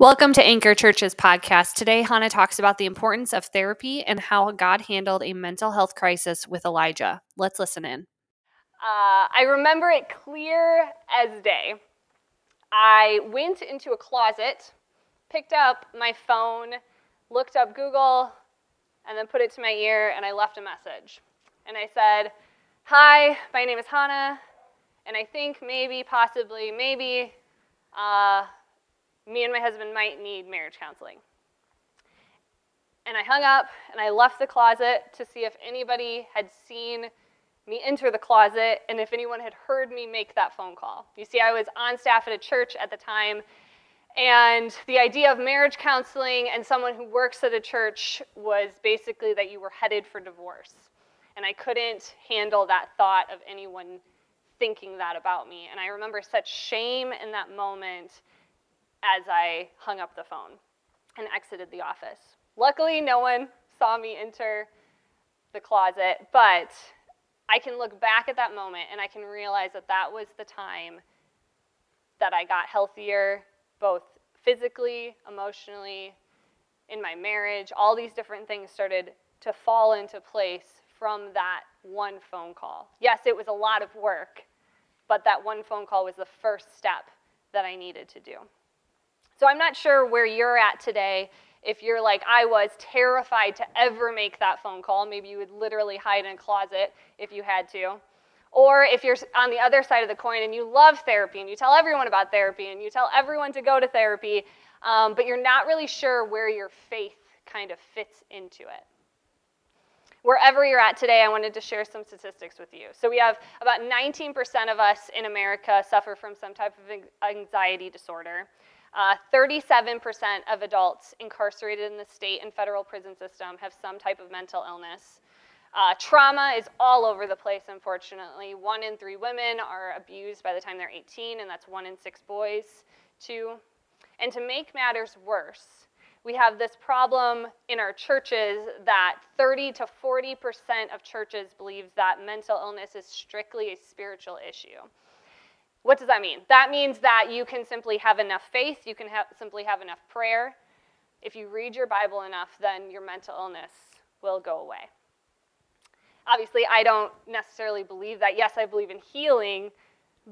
Welcome to Anchor Church's podcast. Today, Hannah talks about the importance of therapy and how God handled a mental health crisis with Elijah. Let's listen in. I remember it clear as day. I went into a closet, picked up my phone, looked up Google, and then put it to my ear, and I left a message. And I said, "Hi, my name is Hannah, and I think maybe, me and my husband might need marriage counseling." And I hung up and I left the closet to see if anybody had seen me enter the closet and if anyone had heard me make that phone call. You see, I was on staff at a church at the time, and the idea of marriage counseling and someone who works at a church was basically that you were headed for divorce. And I couldn't handle that thought of anyone thinking that about me. And I remember such shame in that moment as I hung up the phone and exited the office. Luckily, no one saw me enter the closet, but I can look back at that moment and I can realize that that was the time that I got healthier, both physically, emotionally, in my marriage. All these different things started to fall into place from that one phone call. Yes, it was a lot of work, but that one phone call was the first step that I needed to do. So I'm not sure where you're at today. If you're like I was, terrified to ever make that phone call, maybe you would literally hide in a closet if you had to. Or if you're on the other side of the coin and you love therapy and you tell everyone about therapy and you tell everyone to go to therapy, but you're not really sure where your faith kind of fits into it. Wherever you're at today, I wanted to share some statistics with you. So we have about 19% of us in America suffer from some type of anxiety disorder. 37% of adults incarcerated in the state and federal prison system have some type of mental illness. Trauma is all over the place, unfortunately. 1 in 3 women are abused by the time they're 18, and that's 1 in 6 boys, too. And to make matters worse, we have this problem in our churches that 30 to 40% of churches believe that mental illness is strictly a spiritual issue. What does that mean? That means that you can simply have enough faith, you can simply have enough prayer. If you read your Bible enough, then your mental illness will go away. Obviously, I don't necessarily believe that. Yes, I believe in healing,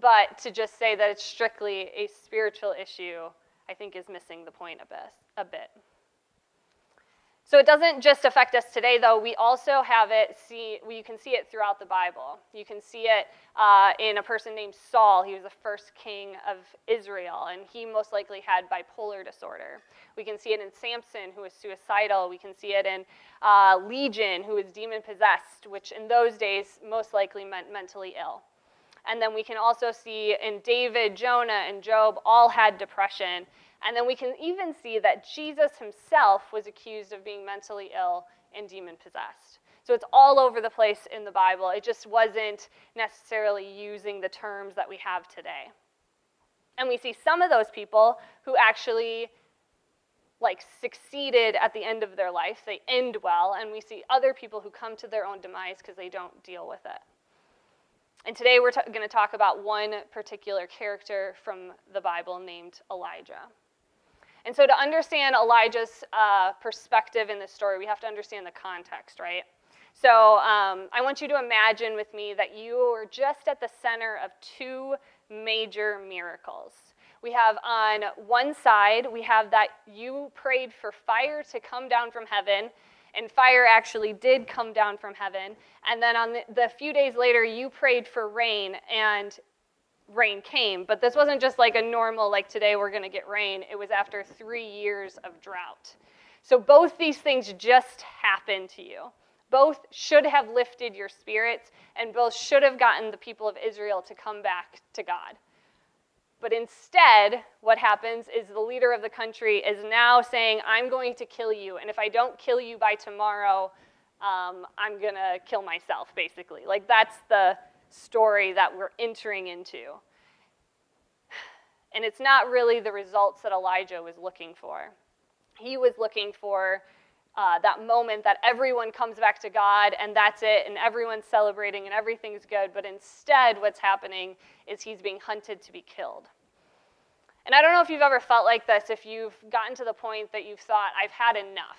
but to just say that it's strictly a spiritual issue, I think is missing the point a bit. So it doesn't just affect us today, though. We also have it, you can see it throughout the Bible. You can see it in a person named Saul. He was the first king of Israel, and he most likely had bipolar disorder. We can see it in Samson, who was suicidal. We can see it in Legion, who was demon-possessed, which in those days most likely meant mentally ill. And then we can also see in David, Jonah, and Job all had depression. And then we can even see that Jesus himself was accused of being mentally ill and demon-possessed. So it's all over the place in the Bible. It just wasn't necessarily using the terms that we have today. And we see some of those people who actually succeeded at the end of their life. They end well, and we see other people who come to their own demise because they don't deal with it. And today we're going to talk about one particular character from the Bible named Elijah. And so to understand Elijah's perspective in this story, we have to understand the context, right? So I want you to imagine with me that you are just at the center of two major miracles. We have on one side, we have that you prayed for fire to come down from heaven, and fire actually did come down from heaven. And then on the few days later, you prayed for rain, and rain came, but this wasn't just like a normal, like today we're going to get rain. It was after 3 years of drought. So both these things just happened to you. Both should have lifted your spirits, and both should have gotten the people of Israel to come back to God. But instead, what happens is the leader of the country is now saying, "I'm going to kill you, and if I don't kill you by tomorrow, I'm going to kill myself," basically. That's the story that we're entering into. And it's not really the results that Elijah was looking for. He was looking for that moment that everyone comes back to God, and that's it, and everyone's celebrating, and everything's good. But instead, what's happening is he's being hunted to be killed. And I don't know if you've ever felt like this, if you've gotten to the point that you've thought, I've had enough.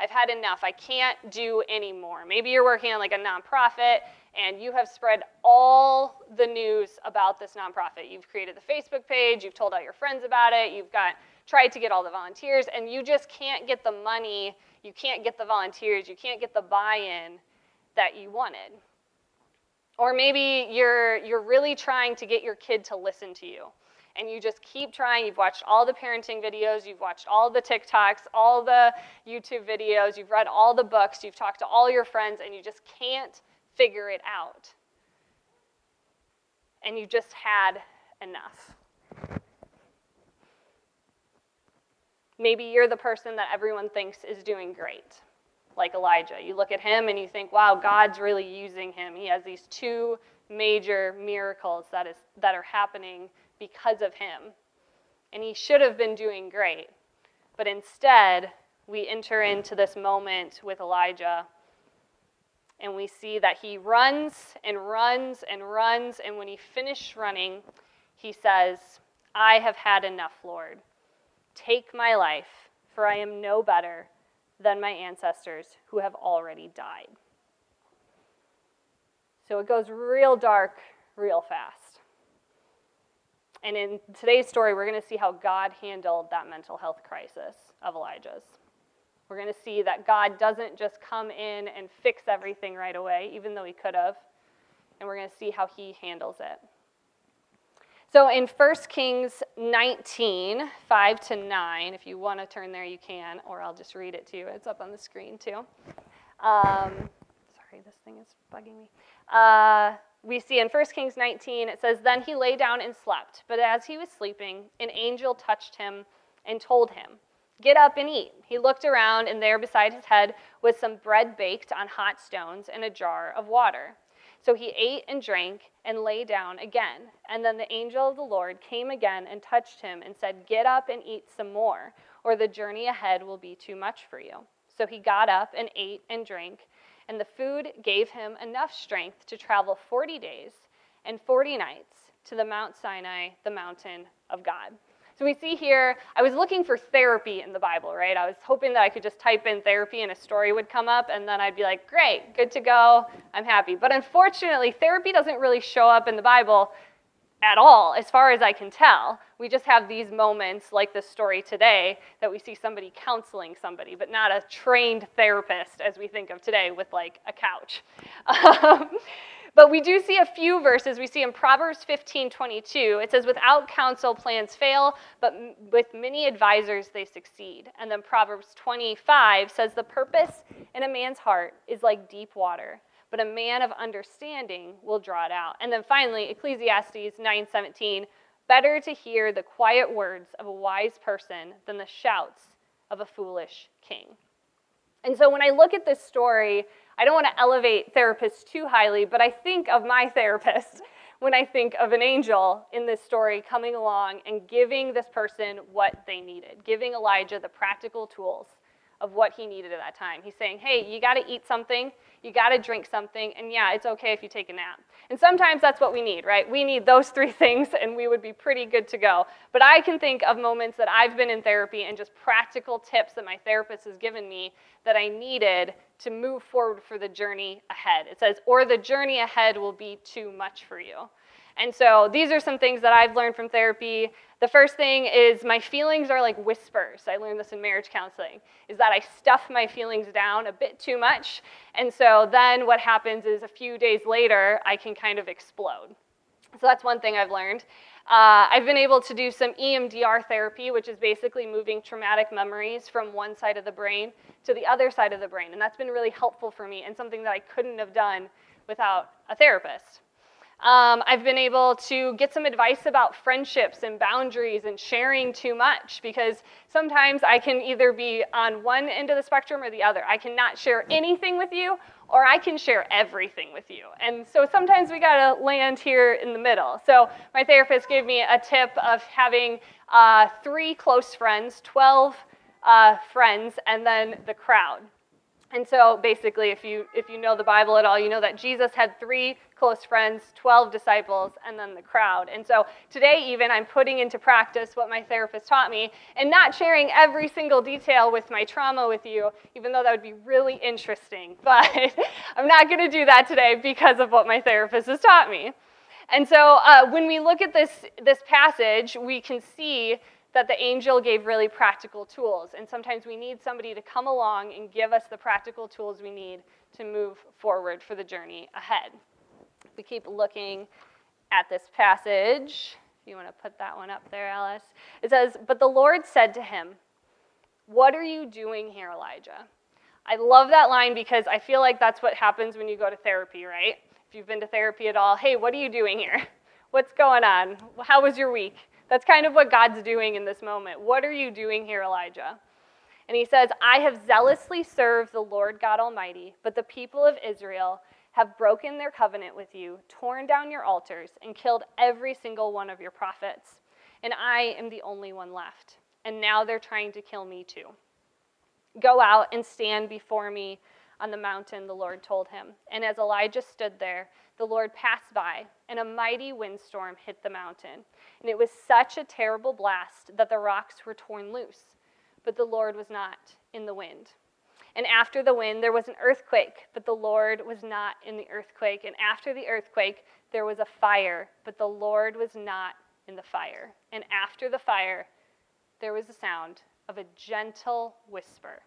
I've had enough. I can't do anymore. Maybe you're working on like a nonprofit and you have spread all the news about this nonprofit. You've created the Facebook page. You've told all your friends about it. You've tried to get all the volunteers, and you just can't get the money. You can't get the volunteers. You can't get the buy-in that you wanted. Or maybe you're really trying to get your kid to listen to you, and you just keep trying. You've watched all the parenting videos. You've watched all the TikToks, all the YouTube videos. You've read all the books. You've talked to all your friends, and you just can't figure it out. And you just had enough. Maybe you're the person that everyone thinks is doing great, like Elijah. You look at him and you think, wow, God's really using him. He has these two major miracles that are happening because of him. And he should have been doing great. But instead, we enter into this moment with Elijah, and we see that he runs and runs and runs. And when he finished running, he says, I have had enough, Lord. Take my life, for I am no better than my ancestors who have already died. So it goes real dark, real fast. And in today's story, we're going to see how God handled that mental health crisis of Elijah's. We're going to see that God doesn't just come in and fix everything right away, even though he could have. And we're going to see how he handles it. So in 1 Kings 19, 5-9, if you want to turn there, you can, or I'll just read it to you. It's up on the screen, too. Sorry, this thing is bugging me. We see in 1 Kings 19, it says, Then he lay down and slept, but as he was sleeping, an angel touched him and told him, Get up and eat. He looked around, and there beside his head was some bread baked on hot stones and a jar of water. So he ate and drank and lay down again. And then the angel of the Lord came again and touched him and said, Get up and eat some more, or the journey ahead will be too much for you. So he got up and ate and drank, and the food gave him enough strength to travel 40 days and 40 nights to the Mount Sinai, the mountain of God. So we see here, I was looking for therapy in the Bible, right? I was hoping that I could just type in therapy and a story would come up, and then I'd be like, great, good to go, I'm happy. But unfortunately, therapy doesn't really show up in the Bible at all, as far as I can tell. We just have these moments, like this story today, that we see somebody counseling somebody, but not a trained therapist, as we think of today, with like a couch. But we do see a few verses. We see in Proverbs 15:22, it says, Without counsel, plans fail, but with many advisors, they succeed. And then Proverbs 25 says, The purpose in a man's heart is like deep water, but a man of understanding will draw it out. And then finally, Ecclesiastes 9:17, Better to hear the quiet words of a wise person than the shouts of a foolish king. And so when I look at this story, I don't want to elevate therapists too highly, but I think of my therapist when I think of an angel in this story coming along and giving this person what they needed, giving Elijah the practical tools of what he needed at that time. He's saying, hey, you got to eat something, you got to drink something, and yeah, it's okay if you take a nap. And sometimes that's what we need, right? We need those three things, and we would be pretty good to go. But I can think of moments that I've been in therapy and just practical tips that my therapist has given me that I needed to move forward for the journey ahead. It says, or the journey ahead will be too much for you. And so these are some things that I've learned from therapy. The first thing is my feelings are like whispers. I learned this in marriage counseling, is that I stuff my feelings down a bit too much. And so then what happens is a few days later, I can kind of explode. So that's one thing I've learned. I've been able to do some EMDR therapy, which is basically moving traumatic memories from one side of the brain to the other side of the brain. And that's been really helpful for me and something that I couldn't have done without a therapist. I've been able to get some advice about friendships and boundaries and sharing too much, because sometimes I can either be on one end of the spectrum or the other. I cannot share anything with you, or I can share everything with you. And so sometimes we gotta land here in the middle. So my therapist gave me a tip of having 3 close friends, 12 friends, and then the crowd. And so basically, if you know the Bible at all, you know that Jesus had 3 close friends, 12 disciples, and then the crowd. And so today even, I'm putting into practice what my therapist taught me and not sharing every single detail with my trauma with you, even though that would be really interesting. But I'm not going to do that today because of what my therapist has taught me. And so when we look at this passage, we can see that the angel gave really practical tools. And sometimes we need somebody to come along and give us the practical tools we need to move forward for the journey ahead. We keep looking at this passage. If you want to put that one up there, Alice. It says, "But the Lord said to him, 'What are you doing here, Elijah?'" I love that line because I feel like that's what happens when you go to therapy, right? If you've been to therapy at all, hey, what are you doing here? What's going on? How was your week? That's kind of what God's doing in this moment. What are you doing here, Elijah? And he says, "I have zealously served the Lord God Almighty, but the people of Israel have broken their covenant with you, torn down your altars, and killed every single one of your prophets. And I am the only one left. And now they're trying to kill me too. Go out and stand before me on the mountain," the Lord told him. And as Elijah stood there, the Lord passed by, and a mighty windstorm hit the mountain. And it was such a terrible blast that the rocks were torn loose. But the Lord was not in the wind. And after the wind, there was an earthquake, but the Lord was not in the earthquake. And after the earthquake, there was a fire, but the Lord was not in the fire. And after the fire, there was the sound of a gentle whisper.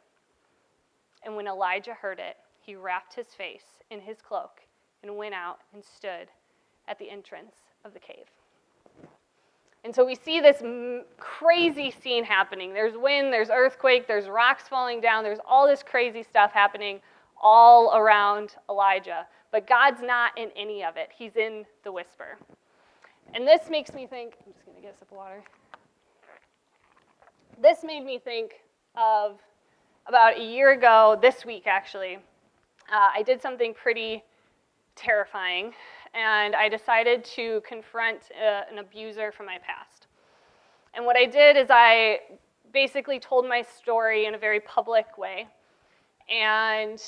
And when Elijah heard it, he wrapped his face in his cloak and went out and stood at the entrance of the cave. And so we see this crazy scene happening. There's wind, there's earthquake, there's rocks falling down, there's all this crazy stuff happening all around Elijah. But God's not in any of it. He's in the whisper. And this makes me think, I'm just going to get a sip of water. This made me think of about a year ago, this week actually, I did something pretty terrifying, and I decided to confront an abuser from my past. And what I did is I basically told my story in a very public way, and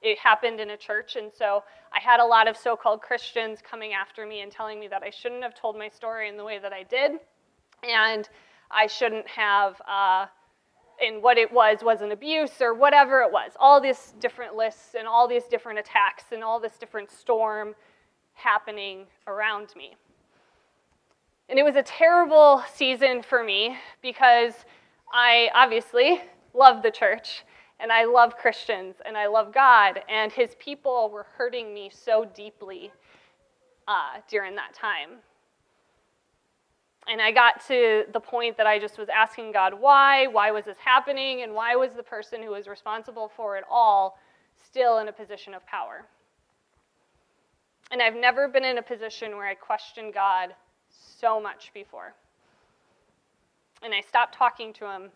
it happened in a church, and so I had a lot of so-called Christians coming after me and telling me that I shouldn't have told my story in the way that I did, and I shouldn't have, and what it was an abuse or whatever it was. All these different lists and all these different attacks and all this different storm happening around me. And it was a terrible season for me because I obviously love the church and I love Christians and I love God, and his people were hurting me so deeply during that time. And I got to the point that I just was asking God, why was this happening, and why was the person who was responsible for it all still in a position of power? And I've never been in a position where I questioned God so much before. And I stopped talking to him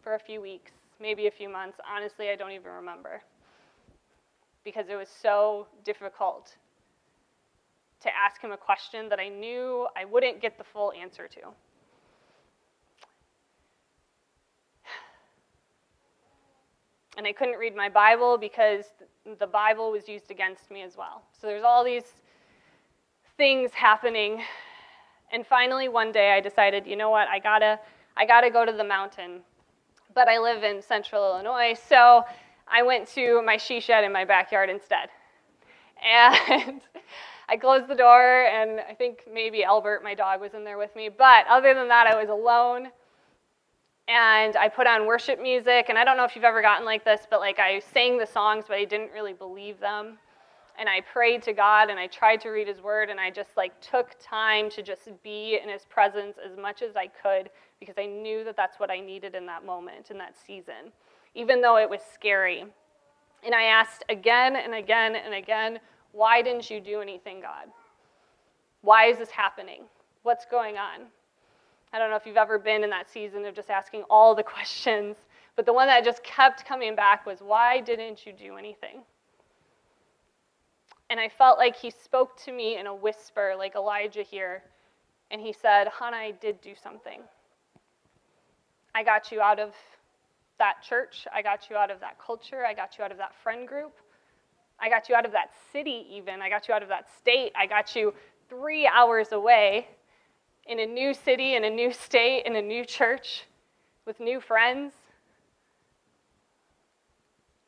for a few weeks, maybe a few months. Honestly, I don't even remember, because it was so difficult to ask him a question that I knew I wouldn't get the full answer to. And I couldn't read my Bible because the Bible was used against me as well. So there's all these things happening. And finally one day I decided, you know what, I gotta go to the mountain. But I live in central Illinois, so I went to my she shed in my backyard instead. And I closed the door, and I think maybe Albert, my dog, was in there with me. But other than that, I was alone, and I put on worship music. And I don't know if you've ever gotten like this, but like I sang the songs, but I didn't really believe them. And I prayed to God, and I tried to read his word, and I just like took time to just be in his presence as much as I could, because I knew that that's what I needed in that moment, in that season, even though it was scary. And I asked again and again and again, why didn't you do anything, God? Why is this happening? What's going on? I don't know if you've ever been in that season of just asking all the questions, but the one that just kept coming back was, why didn't you do anything? And I felt like he spoke to me in a whisper, like Elijah here, and he said, Hannah, I did do something. I got you out of that church. I got you out of that culture. I got you out of that friend group. I got you out of that city even. I got you out of that state. I got you 3 hours away in a new city, in a new state, in a new church with new friends.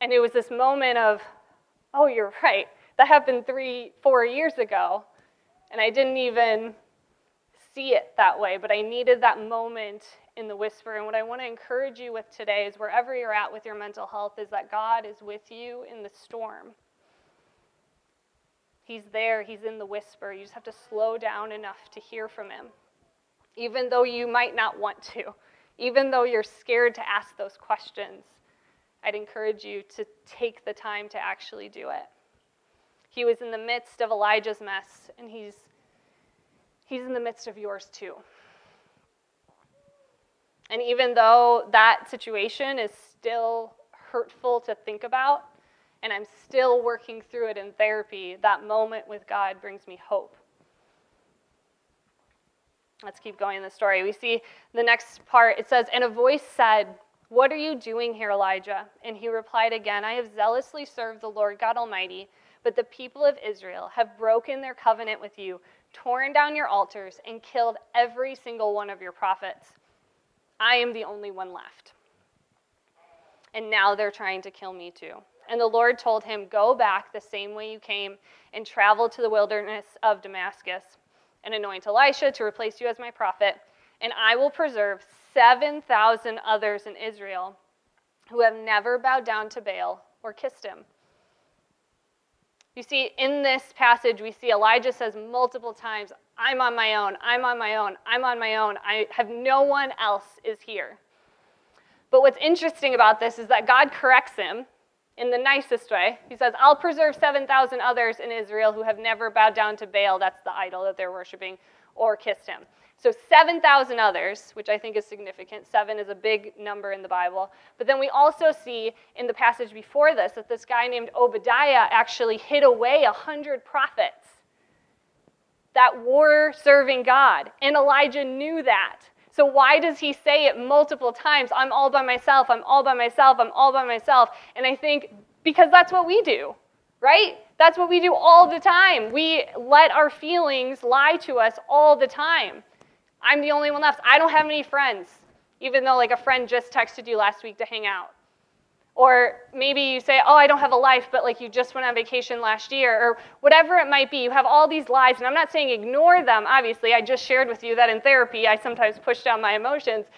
And it was this moment of, oh, you're right. That happened 3-4 years ago, and I didn't even see it that way, but I needed that moment in the whisper. And what I want to encourage you with today is wherever you're at with your mental health is that God is with you in the storm. He's there. He's in the whisper. You just have to slow down enough to hear from him, even though you might not want to, even though you're scared to ask those questions. I'd encourage you to take the time to actually do it. He was in the midst of Elijah's mess, and he's in the midst of yours too. And even though that situation is still hurtful to think about, and I'm still working through it in therapy, that moment with God brings me hope. Let's keep going in the story. We see the next part. It says, and a voice said, "What are you doing here, Elijah?" And he replied again, "I have zealously served the Lord God Almighty, but the people of Israel have broken their covenant with you, torn down your altars, and killed every single one of your prophets. I am the only one left. And now they're trying to kill me too." And the Lord told him, "Go back the same way you came and travel to the wilderness of Damascus and anoint Elisha to replace you as my prophet. And I will preserve 7,000 others in Israel who have never bowed down to Baal or kissed him." You see, in this passage, we see Elijah says multiple times, "I'm on my own, I'm on my own, I'm on my own. I have no one else is here." But what's interesting about this is that God corrects him in the nicest way. He says, "I'll preserve 7,000 others in Israel who have never bowed down to Baal," that's the idol that they're worshiping, "or kissed him." So 7,000 others, which I think is significant. 7 is a big number in the Bible. But then we also see in the passage before this that this guy named Obadiah actually hid away 100 prophets that were serving God. And Elijah knew that. So why does he say it multiple times? "I'm all by myself, I'm all by myself, I'm all by myself." And I think because that's what we do, right? That's what we do all the time. We let our feelings lie to us all the time. "I'm the only one left. I don't have any friends," even though like a friend just texted you last week to hang out. Or maybe you say, "Oh, I don't have a life," but like you just went on vacation last year, or whatever it might be. You have all these lies, and I'm not saying ignore them, obviously. I just shared with you that in therapy, I sometimes push down my emotions.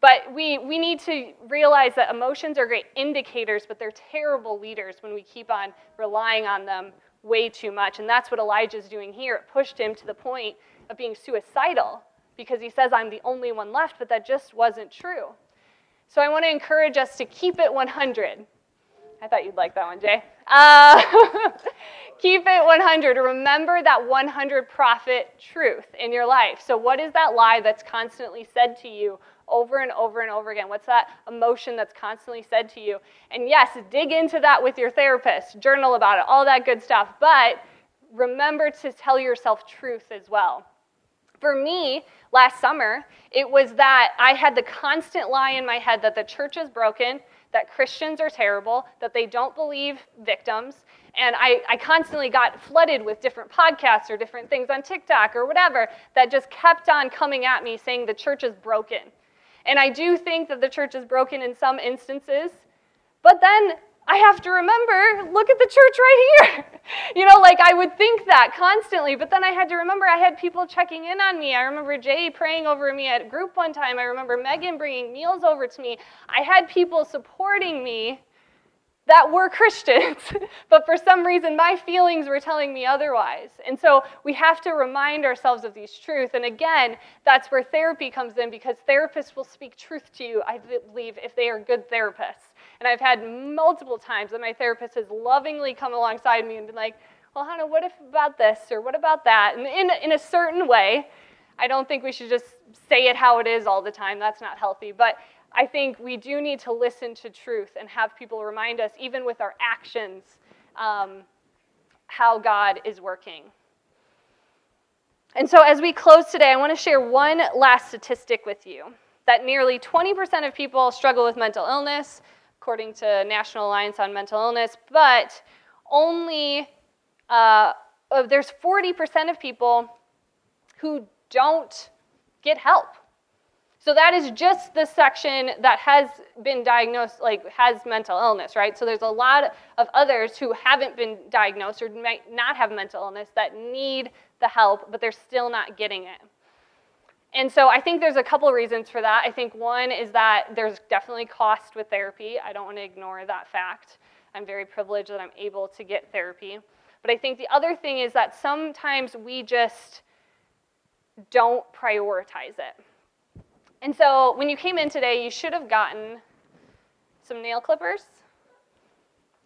But we need to realize that emotions are great indicators, but they're terrible leaders when we keep on relying on them way too much. And that's what Elijah's doing here. It pushed him to the point of being suicidal because he says, "I'm the only one left," but that just wasn't true. So I want to encourage us to keep it 100. I thought you'd like that one, Jay. Keep it 100. Remember that 100 prophet truth in your life. So what is that lie that's constantly said to you over and over and over again? What's that emotion that's constantly said to you? And yes, dig into that with your therapist. Journal about it, all that good stuff. But remember to tell yourself truth as well. For me, last summer, it was that I had the constant lie in my head that the church is broken, that Christians are terrible, that they don't believe victims, and I constantly got flooded with different podcasts or different things on TikTok or whatever that just kept on coming at me saying the church is broken. And I do think that the church is broken in some instances, but then I have to remember, look at the church right here. You know, like I would think that constantly, but then I had to remember I had people checking in on me. I remember Jay praying over me at a group one time. I remember Megan bringing meals over to me. I had people supporting me that were Christians, but for some reason my feelings were telling me otherwise. And so we have to remind ourselves of these truths. And again, that's where therapy comes in because therapists will speak truth to you, I believe, if they are good therapists. And I've had multiple times that my therapist has lovingly come alongside me and been like, "Well, Hannah, what if about this or what about that?" And in a certain way, I don't think we should just say it how it is all the time. That's not healthy. But I think we do need to listen to truth and have people remind us, even with our actions, how God is working. And so as we close today, I want to share one last statistic with you that nearly 20% of people struggle with mental illness, according to National Alliance on Mental Illness, but only there's 40% of people who don't get help. So that is just the section that has been diagnosed, like has mental illness, right? So there's a lot of others who haven't been diagnosed or might not have mental illness that need the help, but they're still not getting it. And so I think there's a couple reasons for that. I think one is that there's definitely cost with therapy. I don't want to ignore that fact. I'm very privileged that I'm able to get therapy. But I think the other thing is that sometimes we just don't prioritize it. And so when you came in today, you should have gotten some nail clippers.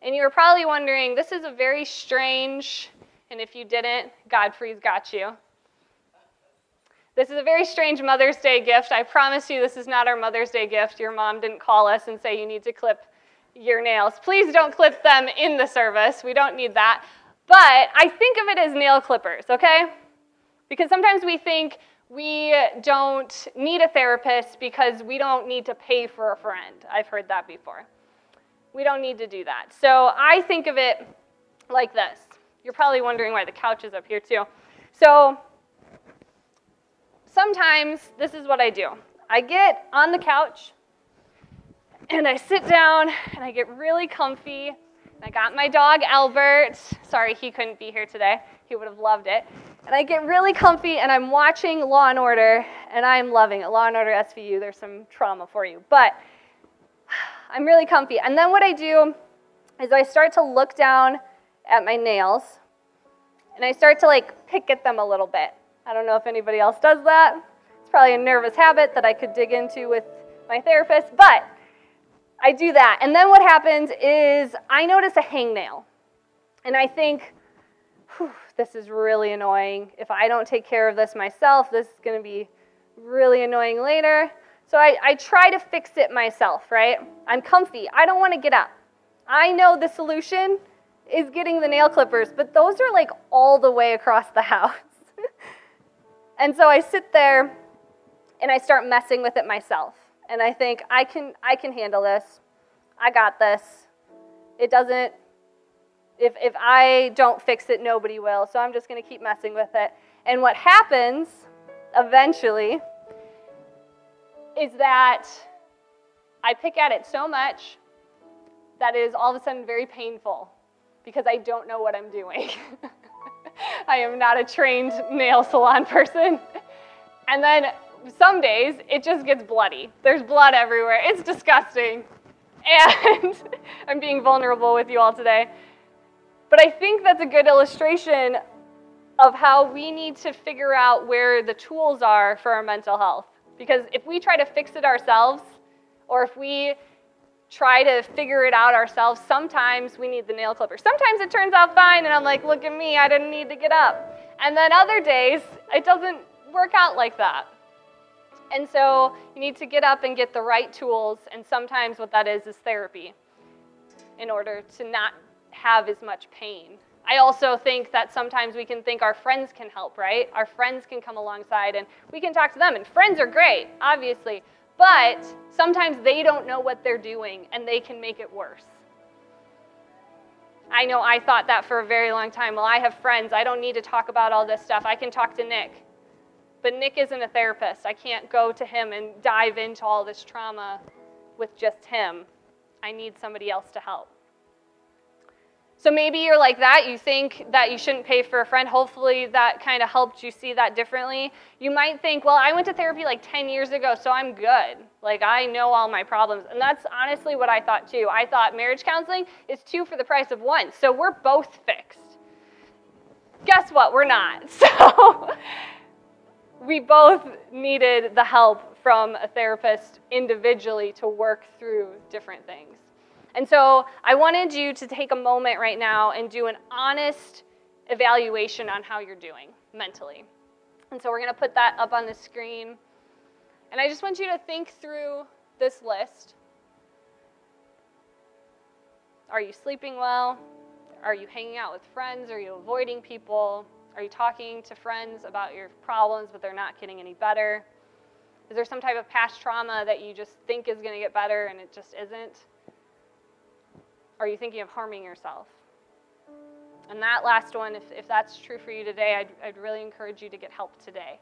And you were probably wondering, this is a very strange, and if you didn't, Godfrey's got you. This is a very strange Mother's Day gift. I promise you this is not our Mother's Day gift. Your mom didn't call us and say you need to clip your nails. Please don't clip them in the service. We don't need that. But I think of it as nail clippers, okay? Because sometimes we think, we don't need a therapist because we don't need to pay for a friend. I've heard that before. We don't need to do that. So I think of it like this. You're probably wondering why the couch is up here too. So sometimes this is what I do. I get on the couch and I sit down and I get really comfy. I got my dog Albert. Sorry, he couldn't be here today. He would have loved it. And I get really comfy, and I'm watching Law & Order, and I'm loving it. Law & Order SVU, there's some trauma for you. But I'm really comfy. And then what I do is I start to look down at my nails, and I start to, like, pick at them a little bit. I don't know if anybody else does that. It's probably a nervous habit that I could dig into with my therapist. But I do that. And then what happens is I notice a hangnail, and I think, whew, this is really annoying. If I don't take care of this myself, this is going to be really annoying later. So I try to fix it myself, right? I'm comfy. I don't want to get up. I know the solution is getting the nail clippers, but those are like all the way across the house. And so I sit there and I start messing with it myself. And I think, I can handle this. I got this. It doesn't. If I don't fix it, nobody will, so I'm just going to keep messing with it. And what happens eventually is that I pick at it so much that it is all of a sudden very painful because I don't know what I'm doing. I am not a trained nail salon person. And then some days it just gets bloody. There's blood everywhere. It's disgusting. And I'm being vulnerable with you all today. But I think that's a good illustration of how we need to figure out where the tools are for our mental health. Because if we try to fix it ourselves, or if we try to figure it out ourselves, sometimes we need the nail clipper. Sometimes it turns out fine, and I'm like, look at me, I didn't need to get up. And then other days, it doesn't work out like that. And so you need to get up and get the right tools, and sometimes what that is therapy in order to not have as much pain. I also think that sometimes we can think our friends can help, right? Our friends can come alongside and we can talk to them, and friends are great, obviously, but sometimes they don't know what they're doing and they can make it worse. I know I thought that for a very long time. Well, I have friends. I don't need to talk about all this stuff. I can talk to Nick. But Nick isn't a therapist. I can't go to him and dive into all this trauma with just him. I need somebody else to help. So maybe you're like that. You think that you shouldn't pay for a friend. Hopefully that kind of helped you see that differently. You might think, well, I went to therapy like 10 years ago, so I'm good. Like, I know all my problems. And that's honestly what I thought too. I thought marriage counseling is two for the price of one. So we're both fixed. Guess what? We're not. So we both needed the help from a therapist individually to work through different things. And so I wanted you to take a moment right now and do an honest evaluation on how you're doing mentally. And so we're going to put that up on the screen. And I just want you to think through this list. Are you sleeping well? Are you hanging out with friends? Are you avoiding people? Are you talking to friends about your problems but they're not getting any better? Is there some type of past trauma that you just think is going to get better and it just isn't? Are you thinking of harming yourself? And that last one, if that's true for you today, I'd really encourage you to get help today.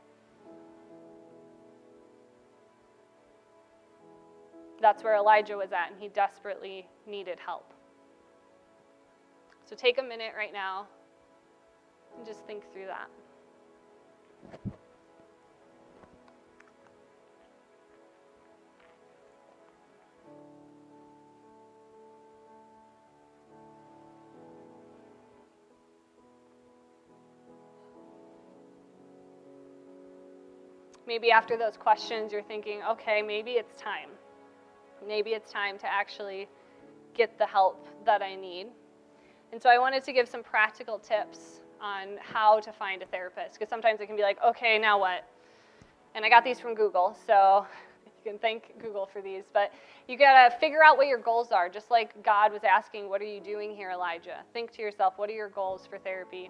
That's where Elijah was at, and he desperately needed help. So take a minute right now and just think through that. Maybe after those questions, you're thinking, okay, maybe it's time. Maybe it's time to actually get the help that I need. And so I wanted to give some practical tips on how to find a therapist, because sometimes it can be like, okay, now what? And I got these from Google, so you can thank Google for these. But you got to figure out what your goals are, just like God was asking, what are you doing here, Elijah? Think to yourself, what are your goals for therapy?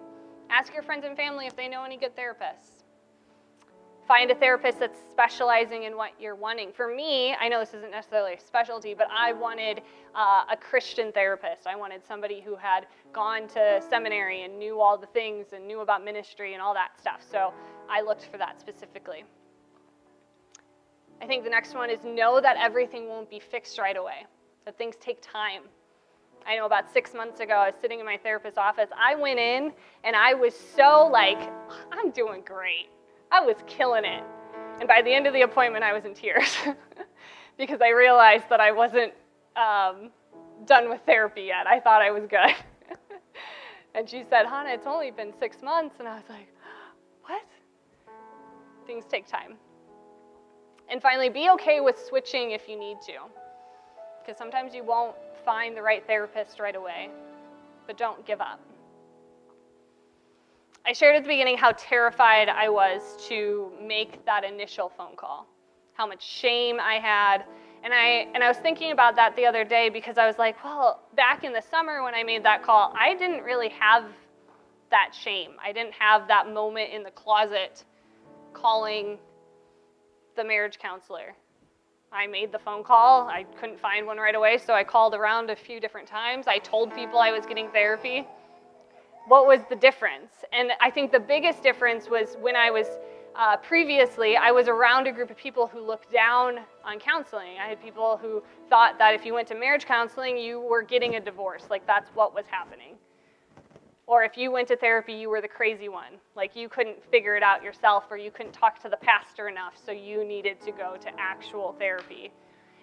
Ask your friends and family if they know any good therapists. Find a therapist that's specializing in what you're wanting. For me, I know this isn't necessarily a specialty, but I wanted a Christian therapist. I wanted somebody who had gone to seminary and knew all the things and knew about ministry and all that stuff. So I looked for that specifically. I think the next one is know that everything won't be fixed right away, that things take time. I know about 6 months ago, I was sitting in my therapist's office. I went in and I was so like, I'm doing great. I was killing it. And by the end of the appointment, I was in tears because I realized that I wasn't done with therapy yet. I thought I was good. And she said, Hannah, it's only been 6 months. And I was like, what? Things take time. And finally, be okay with switching if you need to, because sometimes you won't find the right therapist right away, but don't give up. I shared at the beginning how terrified I was to make that initial phone call, how much shame I had. And I was thinking about that the other day, because I was like, well, back in the summer when I made that call, I didn't really have that shame. I didn't have that moment in the closet calling the marriage counselor. I made the phone call. I couldn't find one right away, so I called around a few different times. I told people I was getting therapy. What was the difference? And I think the biggest difference was when I was previously, I was around a group of people who looked down on counseling. I had people who thought that if you went to marriage counseling, you were getting a divorce. Like, that's what was happening. Or if you went to therapy, you were the crazy one. Like, you couldn't figure it out yourself, or you couldn't talk to the pastor enough, so you needed to go to actual therapy.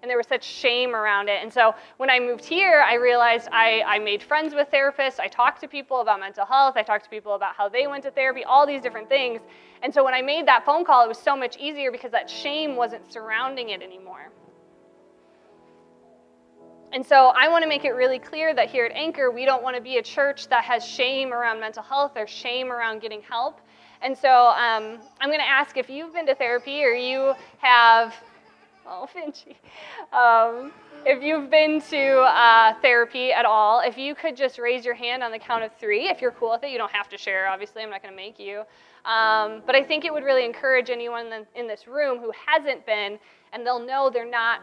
And there was such shame around it. And so when I moved here, I realized I made friends with therapists. I talked to people about mental health. I talked to people about how they went to therapy, all these different things. And so when I made that phone call, it was so much easier because that shame wasn't surrounding it anymore. And so I want to make it really clear that here at Anchor, we don't want to be a church that has shame around mental health or shame around getting help. And so I'm going to ask if you've been to therapy or you have... Oh, Finchy. If you've been to therapy at all, if you could just raise your hand on the count of three, if you're cool with it. You don't have to share, obviously. I'm not going to make you. But I think it would really encourage anyone in this room who hasn't been, and they'll know they're not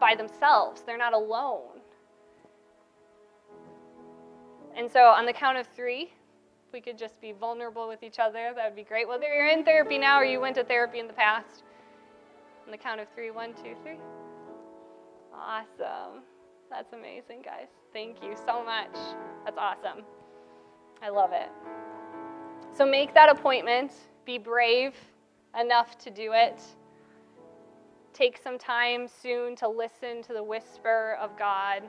by themselves. They're not alone. And so on the count of three, if we could just be vulnerable with each other, that would be great. Whether you're in therapy now or you went to therapy in the past. On the count of three, 1, 2, 3. Awesome. That's amazing, guys. Thank you so much. That's awesome. I love it. So make that appointment. Be brave enough to do it. Take some time soon to listen to the whisper of God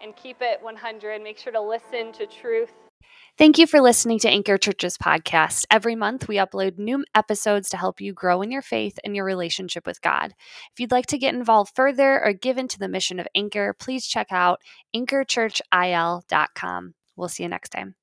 and keep it 100. Make sure to listen to truth. Thank you for listening to Anchor Church's podcast. Every month, we upload new episodes to help you grow in your faith and your relationship with God. If you'd like to get involved further or give into the mission of Anchor, please check out anchorchurchil.com. We'll see you next time.